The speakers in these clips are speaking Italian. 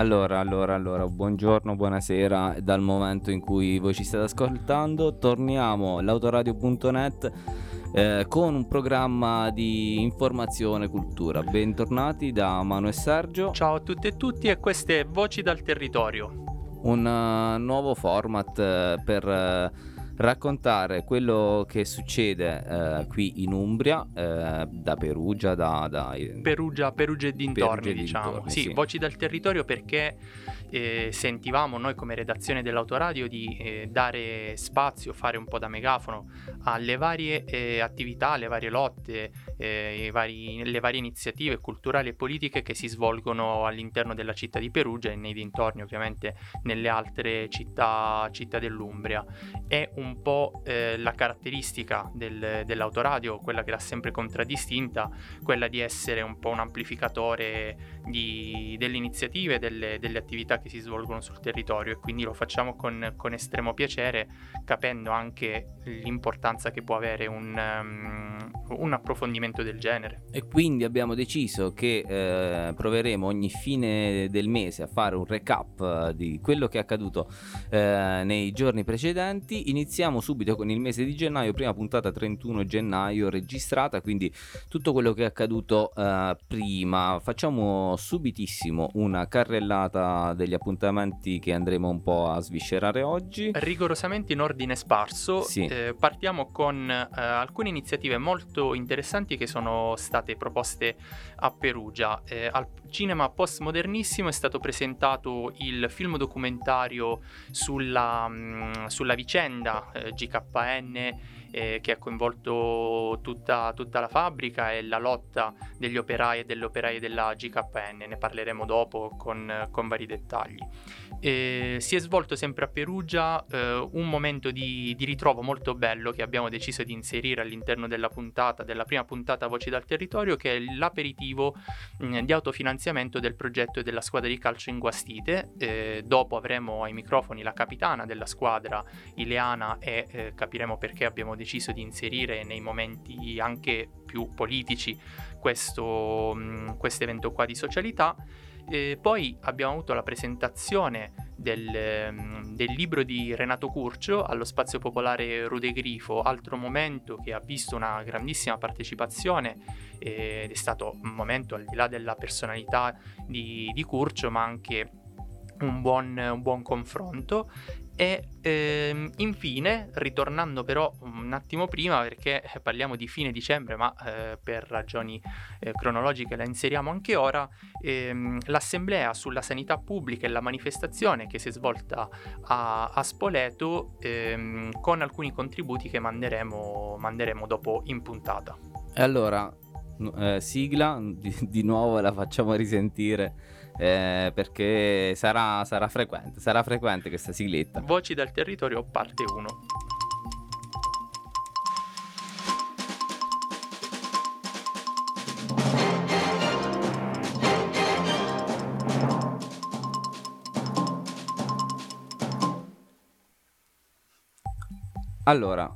Allora, buongiorno, buonasera. Dal momento in cui voi ci state ascoltando, torniamo lautoradio.net con un programma di informazione e cultura. Bentornati da Manu e Sergio. Ciao a tutte e tutti, e queste Voci dal territorio. Un nuovo format per raccontare quello che succede qui in Umbria, da Perugia, Perugia e dintorni, diciamo. Sì, Voci dal territorio, perché sentivamo noi come redazione dell'autoradio di dare spazio, fare un po' da megafono alle varie attività, alle varie lotte, le varie iniziative culturali e politiche che si svolgono all'interno della città di Perugia e nei dintorni, ovviamente, nelle altre città dell'Umbria. È un po' la caratteristica dell'autoradio, quella che l'ha sempre contraddistinta, quella di essere un po' un amplificatore delle iniziative, delle attività che si svolgono sul territorio, e quindi lo facciamo con estremo piacere, capendo anche l'importanza che può avere un approfondimento del genere. E quindi abbiamo deciso che proveremo ogni fine del mese a fare un recap di quello che è accaduto nei giorni precedenti. Iniziamo subito con il mese di gennaio, prima puntata 31 gennaio registrata, quindi tutto quello che è accaduto prima. Facciamo subitissimo una carrellata degli appuntamenti che andremo un po' a sviscerare oggi, rigorosamente in ordine sparso. Sì. Partiamo con alcune iniziative molto interessanti che sono state proposte a Perugia. Al cinema postmodernissimo è stato presentato il film documentario sulla vicenda GKN, che ha coinvolto tutta la fabbrica e la lotta degli operai e delle operaie della GKN. Ne parleremo dopo con vari dettagli. Si è svolto sempre a Perugia un momento di ritrovo molto bello che abbiamo deciso di inserire all'interno della prima puntata Voci dal territorio, che è l'aperitivo di autofinanziamento del progetto della Squadra di Calcio Inguastite. Dopo avremo ai microfoni la capitana della squadra, Ileana, e capiremo perché abbiamo deciso di inserire nei momenti anche più politici questo evento qua di socialità. Poi abbiamo avuto la presentazione del libro di Renato Curcio allo spazio popolare Rudegrifo, altro momento che ha visto una grandissima partecipazione, ed è stato un momento al di là della personalità di Curcio, ma anche un buon confronto. E infine, ritornando però un attimo prima, perché parliamo di fine dicembre, ma per ragioni cronologiche la inseriamo anche ora, l'assemblea sulla sanità pubblica e la manifestazione che si è svolta a Spoleto, con alcuni contributi che manderemo dopo in puntata. E allora, sigla, di nuovo la facciamo risentire. Perché sarà frequente questa sigletta. Voci dal territorio, parte 1. Allora,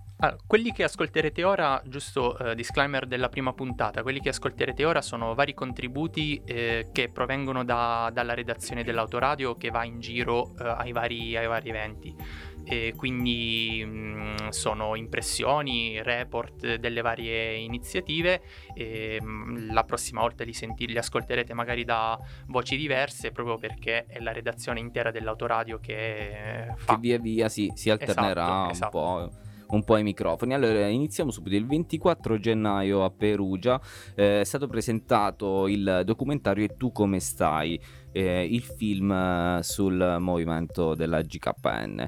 quelli che ascolterete ora, giusto disclaimer della prima puntata, quelli che ascolterete ora sono vari contributi che provengono dalla redazione dell'autoradio, che va in giro ai vari eventi. E quindi sono impressioni, report delle varie iniziative. La prossima volta li ascolterete magari da voci diverse, proprio perché è la redazione intera dell'autoradio che via via si alternerà. Esatto, un po' ai microfoni. Allora, iniziamo subito. Il 24 gennaio a Perugia è stato presentato il documentario E Tu Come Stai?, il film sul movimento della GKN.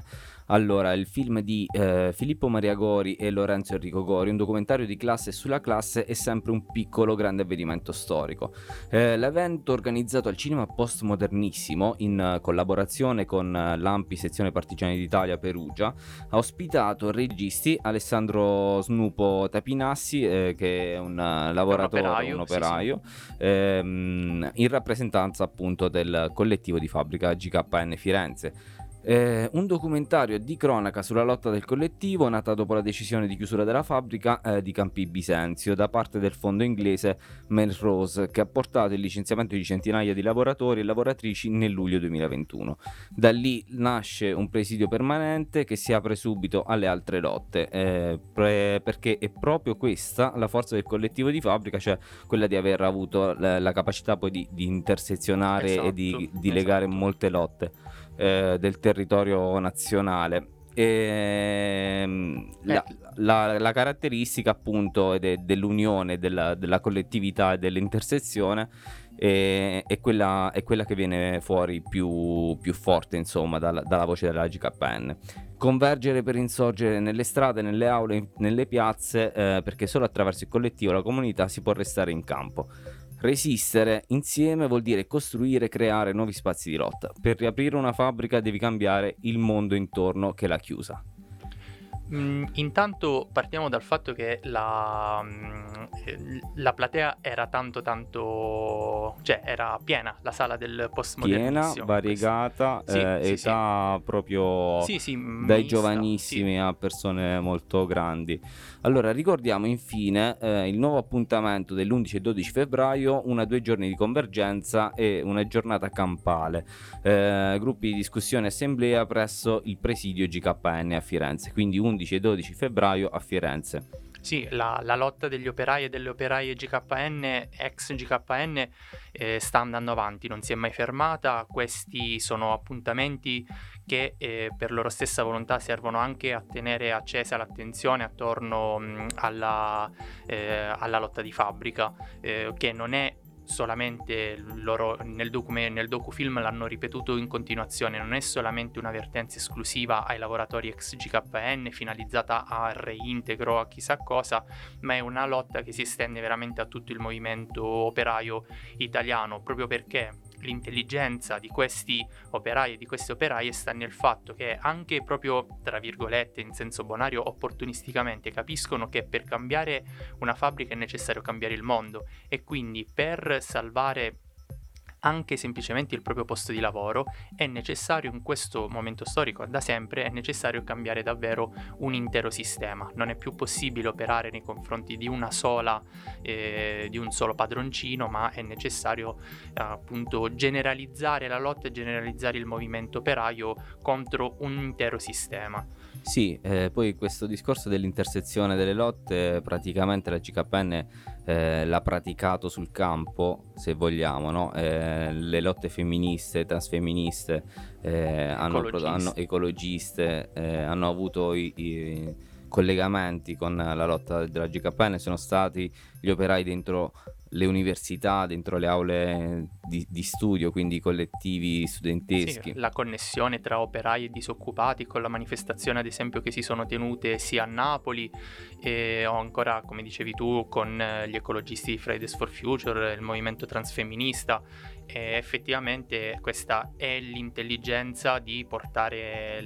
Allora, il film di Filippo Maria Gori e Lorenzo Enrico Gori, un documentario di classe sulla classe, è sempre un piccolo grande avvenimento storico. L'evento, organizzato al cinema postmodernissimo in collaborazione con l'AMPI sezione Partigiani d'Italia Perugia, ha ospitato registi Alessandro Snupo Tapinassi, che è un lavoratore, un operaio, sì. In rappresentanza appunto del collettivo di fabbrica GKN Firenze. Un documentario di cronaca sulla lotta del collettivo nata dopo la decisione di chiusura della fabbrica di Campi Bisenzio da parte del fondo inglese Melrose, che ha portato il licenziamento di centinaia di lavoratori e lavoratrici nel luglio 2021. Da lì nasce un presidio permanente che si apre subito alle altre lotte, perché è proprio questa la forza del collettivo di fabbrica, cioè quella di aver avuto la capacità poi di intersezionare, esatto, e di legare molte lotte del territorio nazionale. La caratteristica appunto dell'unione della collettività e dell'intersezione è quella che viene fuori più forte, insomma, dalla voce della GKN. Convergere per insorgere nelle strade, nelle aule, nelle piazze, perché solo attraverso il collettivo la comunità si può restare in campo. Resistere insieme vuol dire costruire e creare nuovi spazi di lotta. Per riaprire una fabbrica devi cambiare il mondo intorno che l'ha chiusa. Intanto partiamo dal fatto che la platea era tanto, cioè era piena, la sala del postmodernissimo, piena, variegata, età proprio dai mista, giovanissimi a persone molto grandi. Allora ricordiamo infine il nuovo appuntamento dell'11 e 12 febbraio, due giorni di convergenza e una giornata campale, gruppi di discussione e assemblea presso il presidio GKN a Firenze, quindi 11 e 12 febbraio a Firenze. Sì, la lotta degli operai e delle operaie GKN, ex GKN, sta andando avanti, non si è mai fermata. Questi sono appuntamenti che per loro stessa volontà servono anche a tenere accesa l'attenzione attorno alla lotta di fabbrica, che non è solamente loro, nel docufilm l'hanno ripetuto in continuazione, non è solamente una vertenza esclusiva ai lavoratori ex GKN finalizzata a reintegro, a chissà cosa, ma è una lotta che si estende veramente a tutto il movimento operaio italiano, proprio perché l'intelligenza di questi operai e di queste operaie sta nel fatto che anche proprio, tra virgolette, in senso bonario, opportunisticamente capiscono che per cambiare una fabbrica è necessario cambiare il mondo, e quindi per salvare anche semplicemente il proprio posto di lavoro è necessario, in questo momento storico da sempre è necessario cambiare davvero un intero sistema. Non è più possibile operare nei confronti di di un solo padroncino, ma è necessario appunto generalizzare la lotta e generalizzare il movimento operaio contro un intero sistema. Sì, poi questo discorso dell'intersezione delle lotte praticamente la GKN l'ha praticato sul campo, se vogliamo, no? Le lotte femministe, transfemministe, ecologiste, hanno avuto i collegamenti con la lotta della GKN. Sono stati gli operai dentro le università, dentro le aule di studio, quindi collettivi studenteschi. Sì, la connessione tra operai e disoccupati con la manifestazione ad esempio che si sono tenute sia a Napoli o ancora, come dicevi tu, con gli ecologisti di Fridays for Future, il movimento transfemminista. Effettivamente questa è l'intelligenza di portare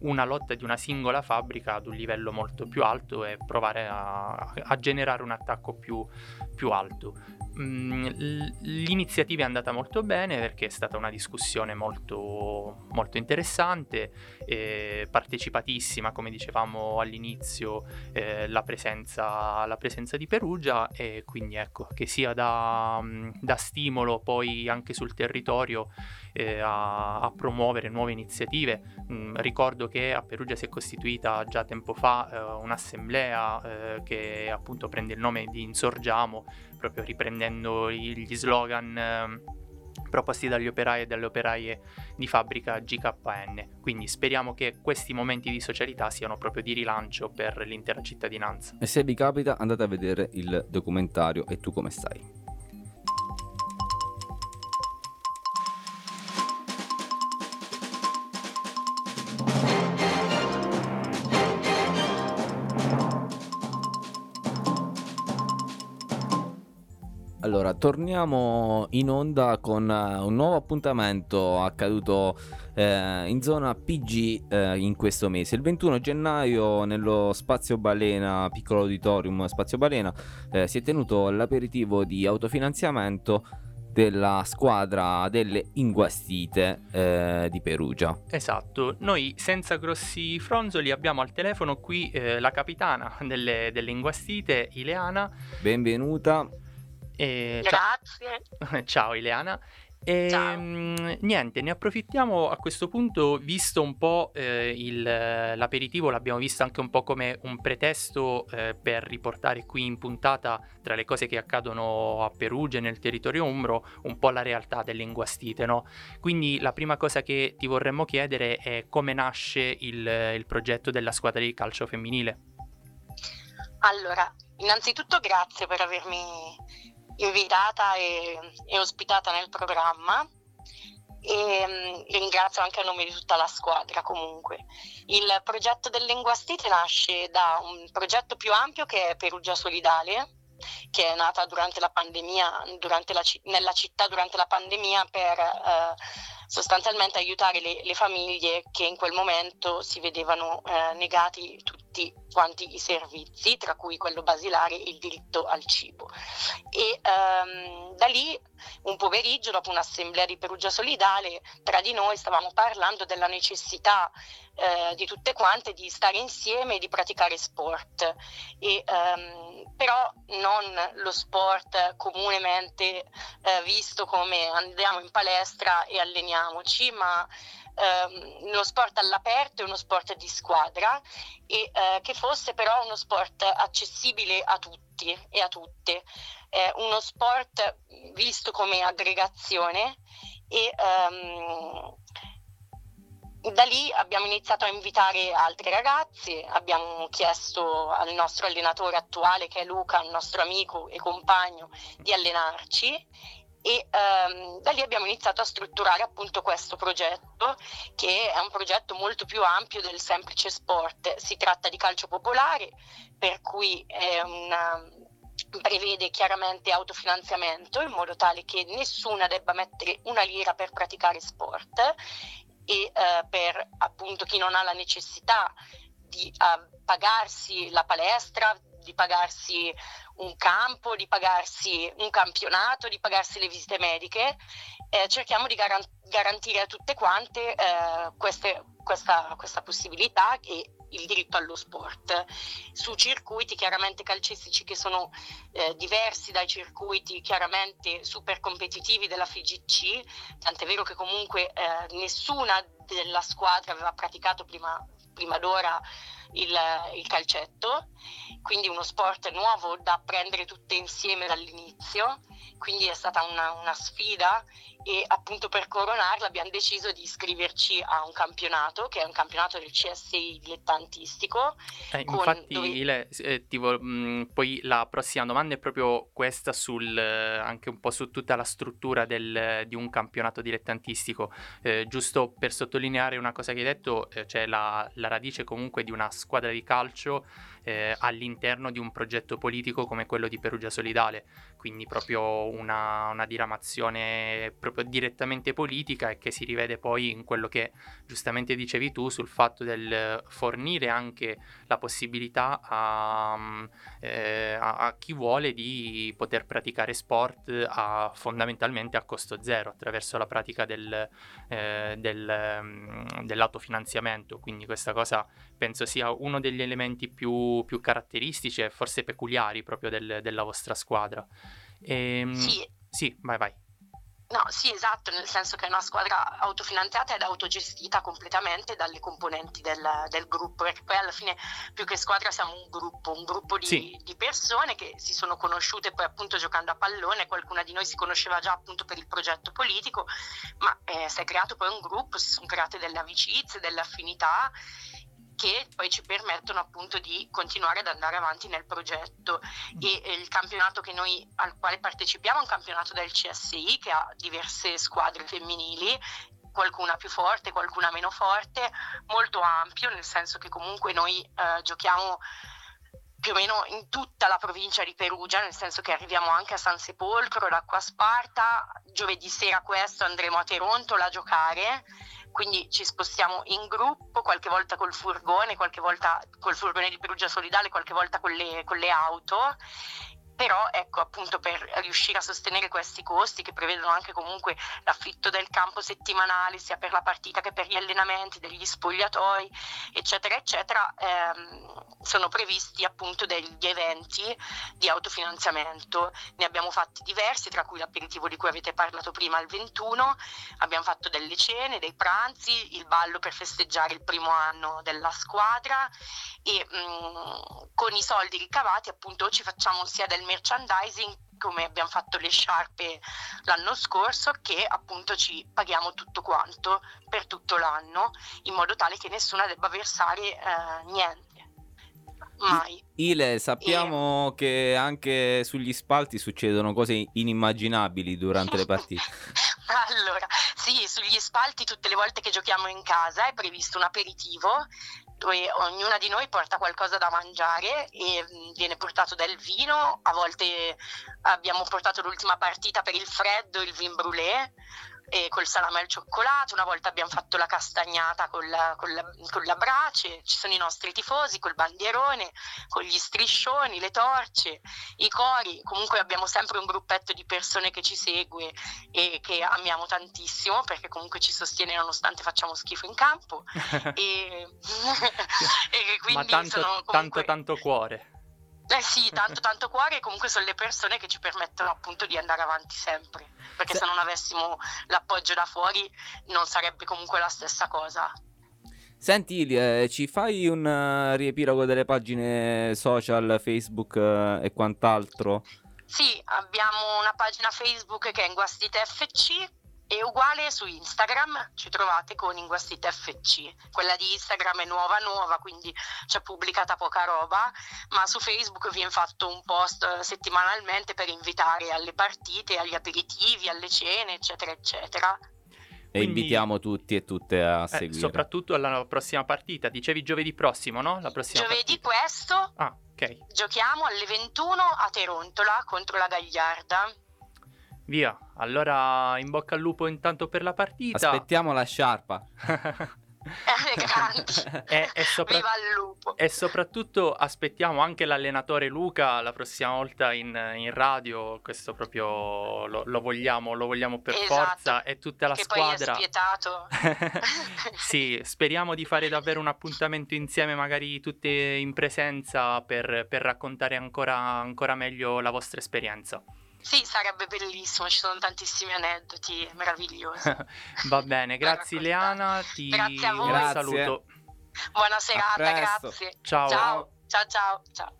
una lotta di una singola fabbrica ad un livello molto più alto e provare a generare un attacco più alto. L'iniziativa è andata molto bene perché è stata una discussione molto, molto interessante, partecipatissima, come dicevamo all'inizio, la presenza di Perugia, e quindi ecco che sia da stimolo poi anche sul territorio a promuovere nuove iniziative. Ricordo che a Perugia si è costituita già tempo fa un'assemblea che appunto prende il nome di Insorgiamo, proprio riprendendo gli slogan proposti dagli operai e dalle operaie di fabbrica GKN. Quindi speriamo che questi momenti di socialità siano proprio di rilancio per l'intera cittadinanza. E se vi capita, andate a vedere il documentario E Tu Come Stai? Allora, torniamo in onda con un nuovo appuntamento accaduto in zona PG in questo mese. Il 21 gennaio nello Spazio Balena, piccolo auditorium Spazio Balena, si è tenuto l'aperitivo di autofinanziamento della squadra delle Inguastite di Perugia. Esatto, noi senza grossi fronzoli abbiamo al telefono qui la capitana delle Inguastite, Ileana. Benvenuta. Grazie. Ciao Ileana. Ciao. Niente, ne approfittiamo a questo punto, visto un po' l'aperitivo, l'abbiamo visto anche un po' come un pretesto per riportare qui in puntata, tra le cose che accadono a Perugia e nel territorio umbro, un po' la realtà delle Inguastite, no? Quindi la prima cosa che ti vorremmo chiedere è come nasce il progetto della squadra di calcio femminile. Allora, innanzitutto grazie per avermi invitata e ospitata nel programma, e ringrazio anche a nome di tutta la squadra. Comunque il progetto delle Inguastite nasce da un progetto più ampio che è Perugia Solidale, che è nata durante la pandemia, nella città durante la pandemia, per sostanzialmente aiutare le famiglie che in quel momento si vedevano negati tutti quanti i servizi, tra cui quello basilare, il diritto al cibo. E da lì, un pomeriggio, dopo un'assemblea di Perugia Solidale, tra di noi stavamo parlando della necessità di tutte quante di stare insieme e di praticare sport, e però non lo sport comunemente visto come andiamo in palestra e alleniamoci, ma uno sport all'aperto e uno sport di squadra, e che fosse però uno sport accessibile a tutti e a tutte, uno sport visto come aggregazione. E da lì abbiamo iniziato a invitare altre ragazze, abbiamo chiesto al nostro allenatore attuale, che è Luca, il nostro amico e compagno, di allenarci, e da lì abbiamo iniziato a strutturare appunto questo progetto, che è un progetto molto più ampio del semplice sport. Si tratta di calcio popolare, per cui prevede chiaramente autofinanziamento, in modo tale che nessuna debba mettere una lira per praticare sport, e per appunto chi non ha la necessità di pagarsi la palestra, di pagarsi un campo, di pagarsi un campionato, di pagarsi le visite mediche, cerchiamo di garantire a tutte quante questa possibilità e il diritto allo sport, su circuiti chiaramente calcistici che sono diversi dai circuiti chiaramente super competitivi della FIGC, tant'è vero che comunque nessuna della squadra aveva praticato prima d'ora il calcetto, quindi uno sport nuovo da apprendere tutte insieme dall'inizio, quindi è stata una sfida, e appunto per coronarla abbiamo deciso di iscriverci a un campionato, che è un campionato del CSI dilettantistico. Infatti poi la prossima domanda è proprio questa, anche un po' su tutta la struttura di un campionato dilettantistico, giusto per sottolineare una cosa che hai detto, cioè la radice comunque di una squadra di calcio all'interno di un progetto politico come quello di Perugia Solidale, quindi proprio una diramazione proprio direttamente politica, e che si rivede poi in quello che giustamente dicevi tu sul fatto del fornire anche la possibilità a chi vuole di poter praticare sport fondamentalmente a costo zero, attraverso la pratica dell'autofinanziamento. Quindi questa cosa penso sia uno degli elementi più caratteristici e forse peculiari proprio della vostra squadra. Sì. Sì, vai. No, sì, esatto, nel senso che è una squadra autofinanziata ed autogestita completamente dalle componenti del gruppo, perché poi alla fine più che squadra siamo un gruppo di persone che si sono conosciute poi appunto giocando a pallone. Qualcuna di noi si conosceva già appunto per il progetto politico, ma si è creato poi un gruppo, si sono create delle amicizie, delle affinità, che poi ci permettono appunto di continuare ad andare avanti nel progetto. E il campionato al quale partecipiamo è un campionato del CSI, che ha diverse squadre femminili, qualcuna più forte, qualcuna meno forte, molto ampio, nel senso che comunque noi giochiamo più o meno in tutta la provincia di Perugia, nel senso che arriviamo anche a Sansepolcro, ad Acquasparta. Giovedì sera questo andremo a Terontola a giocare, quindi ci spostiamo in gruppo, qualche volta col furgone, qualche volta col furgone di Perugia Solidale, qualche volta con le auto. però ecco, appunto, per riuscire a sostenere questi costi, che prevedono anche comunque l'affitto del campo settimanale sia per la partita che per gli allenamenti, degli spogliatoi eccetera eccetera, sono previsti appunto degli eventi di autofinanziamento. Ne abbiamo fatti diversi, tra cui l'aperitivo di cui avete parlato prima il 21, abbiamo fatto delle cene, dei pranzi, il ballo per festeggiare il primo anno della squadra, e con i soldi ricavati appunto ci facciamo sia del merchandising, come abbiamo fatto le sciarpe l'anno scorso, che appunto ci paghiamo tutto quanto per tutto l'anno, in modo tale che nessuno debba versare niente. Mai. Ile, sappiamo che anche sugli spalti succedono cose inimmaginabili durante le partite. Allora, sì, sugli spalti tutte le volte che giochiamo in casa è previsto un aperitivo dove ognuna di noi porta qualcosa da mangiare e viene portato del vino, a volte abbiamo portato l'ultima partita per il freddo, il vin brûlé, e col salame al cioccolato, una volta abbiamo fatto la castagnata con la brace, ci sono i nostri tifosi col bandierone, con gli striscioni, le torce, i cori, comunque abbiamo sempre un gruppetto di persone che ci segue e che amiamo tantissimo, perché comunque ci sostiene nonostante facciamo schifo in campo e quindi tanto cuore. Sì, tanto cuore, e comunque sono le persone che ci permettono appunto di andare avanti sempre, perché se non avessimo l'appoggio da fuori non sarebbe comunque la stessa cosa. Senti Ilia, ci fai un riepilogo delle pagine social, Facebook e quant'altro? Sì, abbiamo una pagina Facebook che è Inguastite FC, e uguale su Instagram ci trovate con Inguastite FC. Quella di Instagram è nuova, quindi c'è pubblicata poca roba, ma su Facebook viene fatto un post settimanalmente per invitare alle partite, agli aperitivi, alle cene, eccetera, eccetera. Quindi, e invitiamo tutti e tutte a seguire. Soprattutto alla prossima partita, dicevi giovedì prossimo, no? La prossima giovedì partita. Questo. Ah, ok. Giochiamo alle 21 a Terontola contro la Gagliarda. Via, allora in bocca al lupo intanto per la partita. Aspettiamo la sciarpa. Viva il lupo. E soprattutto aspettiamo anche l'allenatore Luca la prossima volta in radio. Questo proprio lo vogliamo per forza. E tutta la squadra. Che poi è spietato. Sì, speriamo di fare davvero un appuntamento insieme, magari tutte in presenza, per raccontare ancora meglio la vostra esperienza. Sì, sarebbe bellissimo, ci sono tantissimi aneddoti meravigliosi. Va bene, grazie Ileana, grazie a voi. Saluto. Buona serata, grazie. Ciao. Ciao.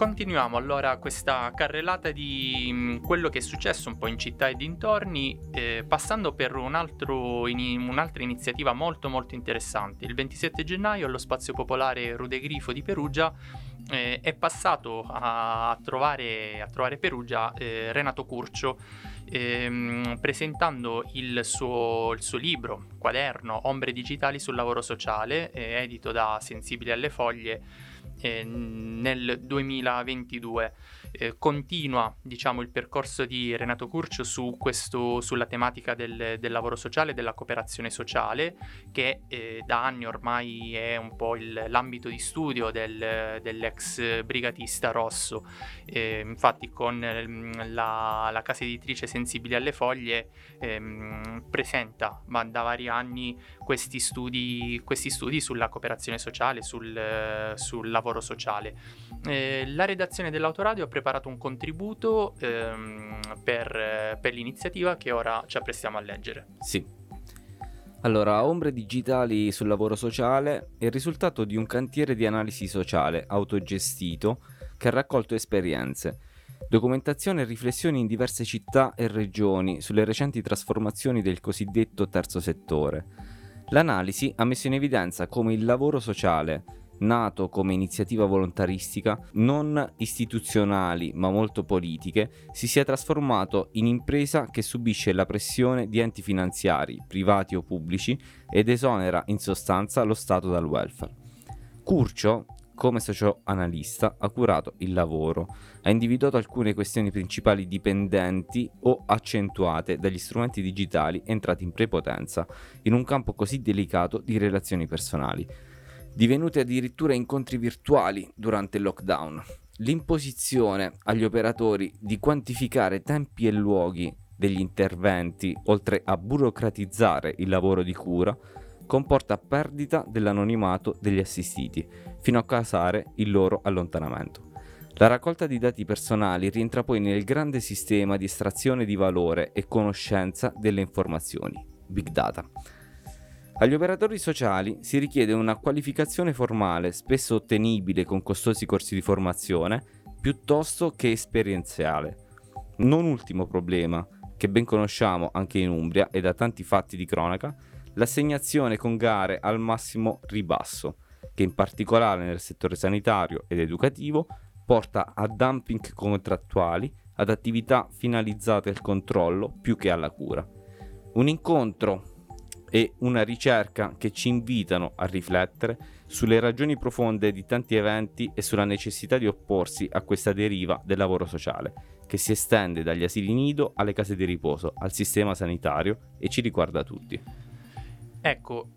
Continuiamo allora questa carrellata di quello che è successo un po' in città e dintorni, passando per un'altra iniziativa molto molto interessante. Il 27 gennaio allo spazio popolare Rudegrifo di Perugia è passato a trovare Perugia Renato Curcio, presentando il suo libro, quaderno Ombre digitali sul lavoro sociale, edito da Sensibili alle Foglie nel 2022. Continua, diciamo, il percorso di Renato Curcio sulla tematica del lavoro sociale, della cooperazione sociale, che da anni ormai è un po' l'ambito di studio dell'ex brigatista rosso. Infatti con la casa editrice Sensibili alle Foglie presenta da vari anni questi studi sulla cooperazione sociale, sul lavoro sociale. La redazione dell'Autoradio ha preparato un contributo per l'iniziativa che ora ci apprestiamo a leggere. Sì. Allora, Ombre digitali sul lavoro sociale è il risultato di un cantiere di analisi sociale autogestito che ha raccolto esperienze, documentazione e riflessioni in diverse città e regioni sulle recenti trasformazioni del cosiddetto terzo settore. L'analisi ha messo in evidenza come il lavoro sociale, nato come iniziativa volontaristica, non istituzionali ma molto politiche, si sia trasformato in impresa che subisce la pressione di enti finanziari, privati o pubblici, ed esonera in sostanza lo Stato dal welfare. Curcio come socioanalista ha curato il lavoro, ha individuato alcune questioni principali dipendenti o accentuate dagli strumenti digitali entrati in prepotenza in un campo così delicato di relazioni personali, divenute addirittura incontri virtuali durante il lockdown. L'imposizione agli operatori di quantificare tempi e luoghi degli interventi, oltre a burocratizzare il lavoro di cura, comporta perdita dell'anonimato degli assistiti, fino a causare il loro allontanamento. La raccolta di dati personali rientra poi nel grande sistema di estrazione di valore e conoscenza delle informazioni, Big Data. Agli operatori sociali si richiede una qualificazione formale, spesso ottenibile con costosi corsi di formazione, piuttosto che esperienziale. Non ultimo problema, che ben conosciamo anche in Umbria e da tanti fatti di cronaca, l'assegnazione con gare al massimo ribasso, che in particolare nel settore sanitario ed educativo porta a dumping contrattuali, ad attività finalizzate al controllo più che alla cura. Un incontro e una ricerca che ci invitano a riflettere sulle ragioni profonde di tanti eventi e sulla necessità di opporsi a questa deriva del lavoro sociale, che si estende dagli asili nido alle case di riposo, al sistema sanitario e ci riguarda tutti. Ecco,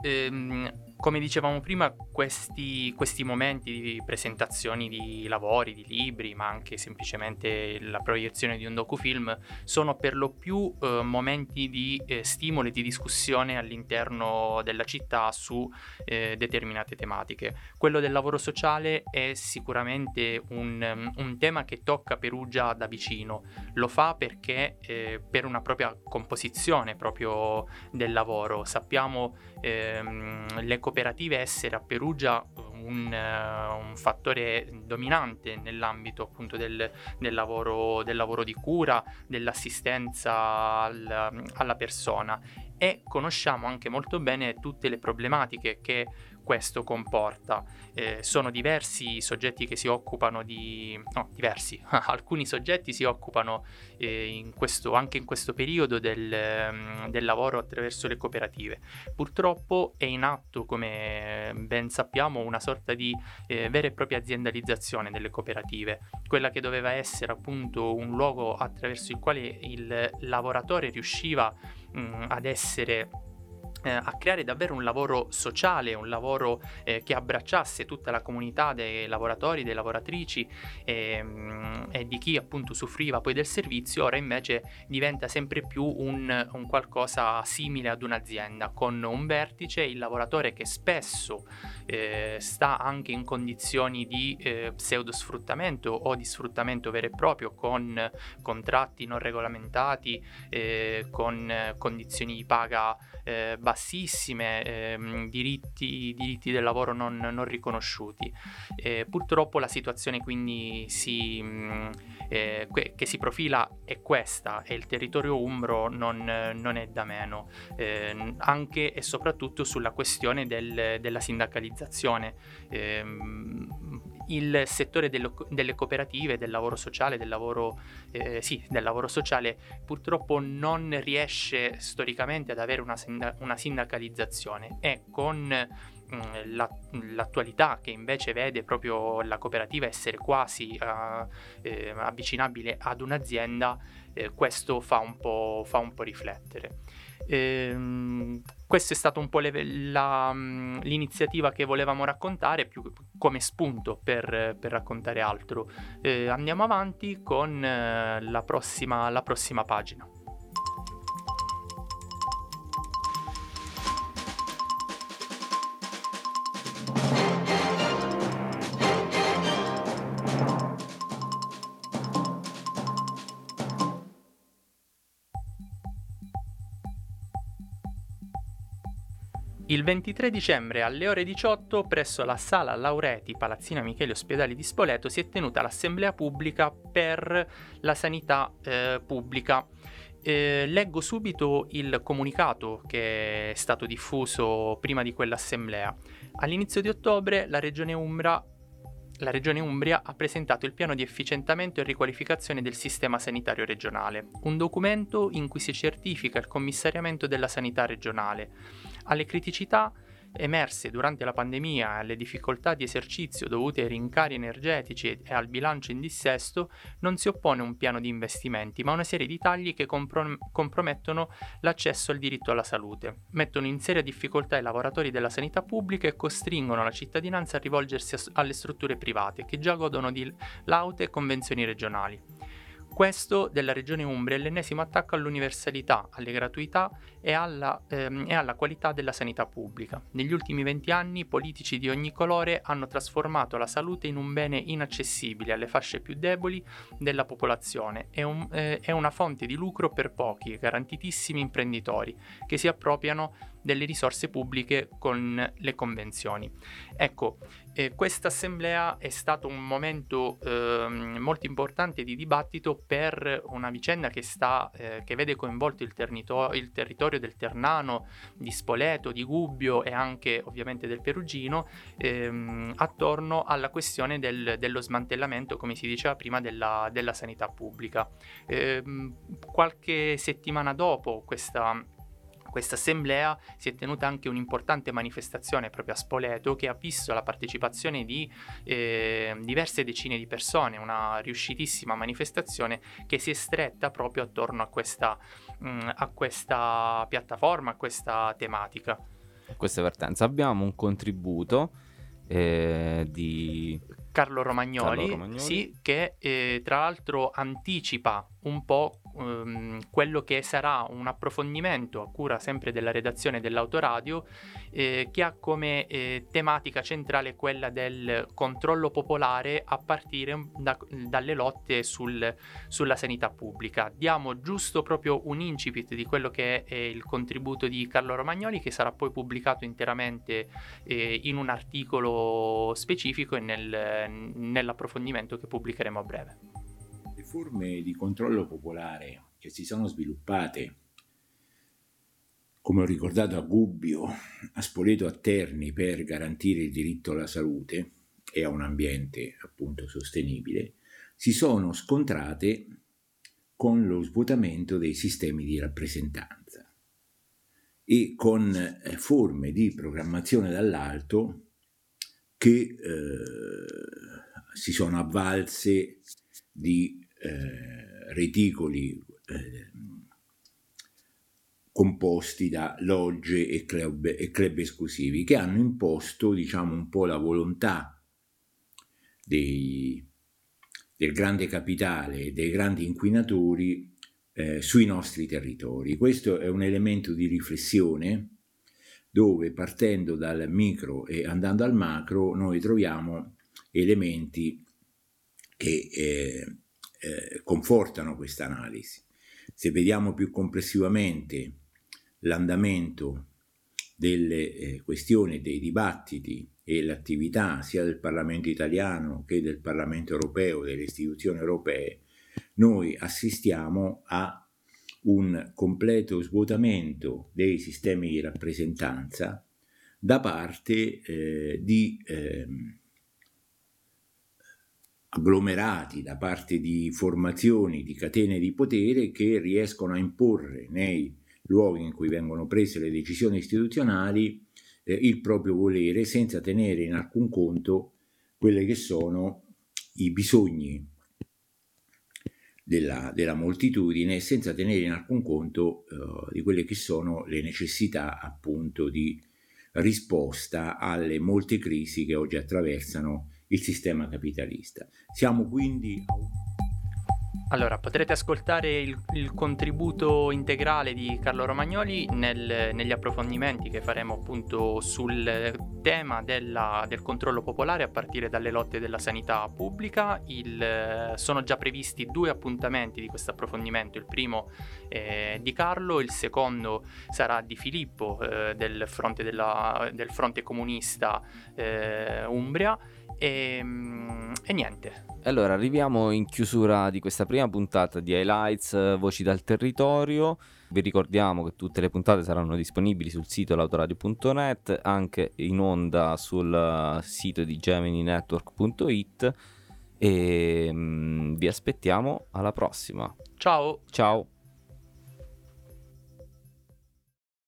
come dicevamo prima, questi momenti di presentazioni di lavori, di libri, ma anche semplicemente la proiezione di un docufilm, sono per lo più momenti di stimolo e di discussione all'interno della città su determinate tematiche. Quello del lavoro sociale è sicuramente un tema che tocca Perugia da vicino. Lo fa perché per una propria composizione proprio del lavoro. Sappiamo le cooperative essere a Perugia un fattore dominante nell'ambito appunto del lavoro di cura, dell'assistenza alla persona, e conosciamo anche molto bene tutte le problematiche che questo comporta. Sono diversi i soggetti che si occupano alcuni soggetti si occupano anche in questo periodo del lavoro attraverso le cooperative. Purtroppo è in atto, come ben sappiamo, una sorta di vera e propria aziendalizzazione delle cooperative, quella che doveva essere appunto un luogo attraverso il quale il lavoratore riusciva ad essere a creare davvero un lavoro sociale, un lavoro che abbracciasse tutta la comunità dei lavoratori, delle lavoratrici e di chi appunto soffriva poi del servizio. Ora invece diventa sempre più un qualcosa simile ad un'azienda, con un vertice, il lavoratore che spesso sta anche in condizioni di pseudosfruttamento o di sfruttamento vero e proprio, con contratti non regolamentati, con condizioni di paga bassissime, diritti del lavoro non riconosciuti. Purtroppo la situazione quindi che si profila è questa, e il territorio umbro non è da meno, anche e soprattutto sulla questione della sindacalizzazione. Il settore delle cooperative, del lavoro sociale, del lavoro sociale, purtroppo non riesce storicamente ad avere una sindacalizzazione, e con l'attualità, che invece vede proprio la cooperativa essere quasi avvicinabile ad un'azienda, questo fa un po' riflettere. Questa è stata un po' l'iniziativa che volevamo raccontare, più come spunto per raccontare altro. Andiamo avanti con la prossima pagina. Il 23 dicembre alle ore 18 presso la Sala Laureti, Palazzina Micheli Ospedali di Spoleto, si è tenuta l'assemblea pubblica per la sanità pubblica. Leggo subito il comunicato che è stato diffuso prima di quell'assemblea. All'inizio di ottobre la Regione Umbria ha presentato il piano di efficientamento e riqualificazione del sistema sanitario regionale, un documento in cui si certifica il commissariamento della sanità regionale. Alle criticità emerse durante la pandemia, alle difficoltà di esercizio dovute ai rincari energetici e al bilancio in dissesto, non si oppone un piano di investimenti, ma una serie di tagli che compromettono l'accesso al diritto alla salute, mettono in seria difficoltà i lavoratori della sanità pubblica e costringono la cittadinanza a rivolgersi alle strutture private, che già godono di laute convenzioni regionali. Questo della regione Umbria è l'ennesimo attacco all'universalità, alle gratuità e alla qualità della sanità pubblica. Negli ultimi 20 anni politici di ogni colore hanno trasformato la salute in un bene inaccessibile alle fasce più deboli della popolazione. È una fonte di lucro per pochi, garantitissimi imprenditori che si appropriano delle risorse pubbliche con le convenzioni. Ecco, questa assemblea è stato un momento molto importante di dibattito per una vicenda che vede coinvolto il territorio del Ternano, di Spoleto, di Gubbio e anche ovviamente del Perugino, attorno alla questione dello smantellamento, come si diceva prima, della sanità pubblica. Qualche settimana dopo questa assemblea si è tenuta anche un'importante manifestazione proprio a Spoleto, che ha visto la partecipazione di diverse decine di persone, una riuscitissima manifestazione che si è stretta proprio attorno a questa piattaforma, a questa tematica. A questa vertenza abbiamo un contributo di Carlo Romagnoli. Sì, che tra l'altro anticipa un po' quello che sarà un approfondimento a cura sempre della redazione dell'Autoradio, che ha come tematica centrale quella del controllo popolare a partire dalle lotte sulla sanità pubblica. Diamo giusto proprio un incipit di quello che è il contributo di Carlo Romagnoli, che sarà poi pubblicato interamente in un articolo specifico e nell'approfondimento che pubblicheremo a breve. Le forme di controllo popolare che si sono sviluppate, come ho ricordato, a Gubbio, a Spoleto, a Terni, per garantire il diritto alla salute e a un ambiente appunto sostenibile, si sono scontrate con lo svuotamento dei sistemi di rappresentanza e con forme di programmazione dall'alto che si sono avvalse di reticoli composti da logge e club esclusivi, che hanno imposto, diciamo, un po' la volontà del grande capitale, dei grandi inquinatori sui nostri territori. Questo è un elemento di riflessione dove, partendo dal micro e andando al macro, noi troviamo elementi che confortano questa analisi. Se vediamo più complessivamente l'andamento delle questioni, dei dibattiti e l'attività sia del Parlamento italiano che del Parlamento europeo, delle istituzioni europee, noi assistiamo a un completo svuotamento dei sistemi di rappresentanza da parte di agglomerati, da parte di formazioni, di catene di potere che riescono a imporre nei luoghi in cui vengono prese le decisioni istituzionali il proprio volere, senza tenere in alcun conto quelli che sono i bisogni della moltitudine, senza tenere in alcun conto di quelle che sono le necessità appunto di risposta alle molte crisi che oggi attraversano il sistema capitalista. Siamo quindi... Allora, potrete ascoltare il contributo integrale di Carlo Romagnoli negli approfondimenti che faremo appunto sul tema del controllo popolare a partire dalle lotte della sanità pubblica. Sono già previsti 2 appuntamenti di questo approfondimento, il primo di Carlo, il secondo sarà di Filippo del Fronte Comunista Umbria. E niente. Allora, arriviamo in chiusura di questa prima puntata di Highlights Voci dal Territorio. Vi ricordiamo che tutte le puntate saranno disponibili sul sito lautoradio.net, anche in onda sul sito di gemininetwork.it, e vi aspettiamo alla prossima. Ciao. Ciao.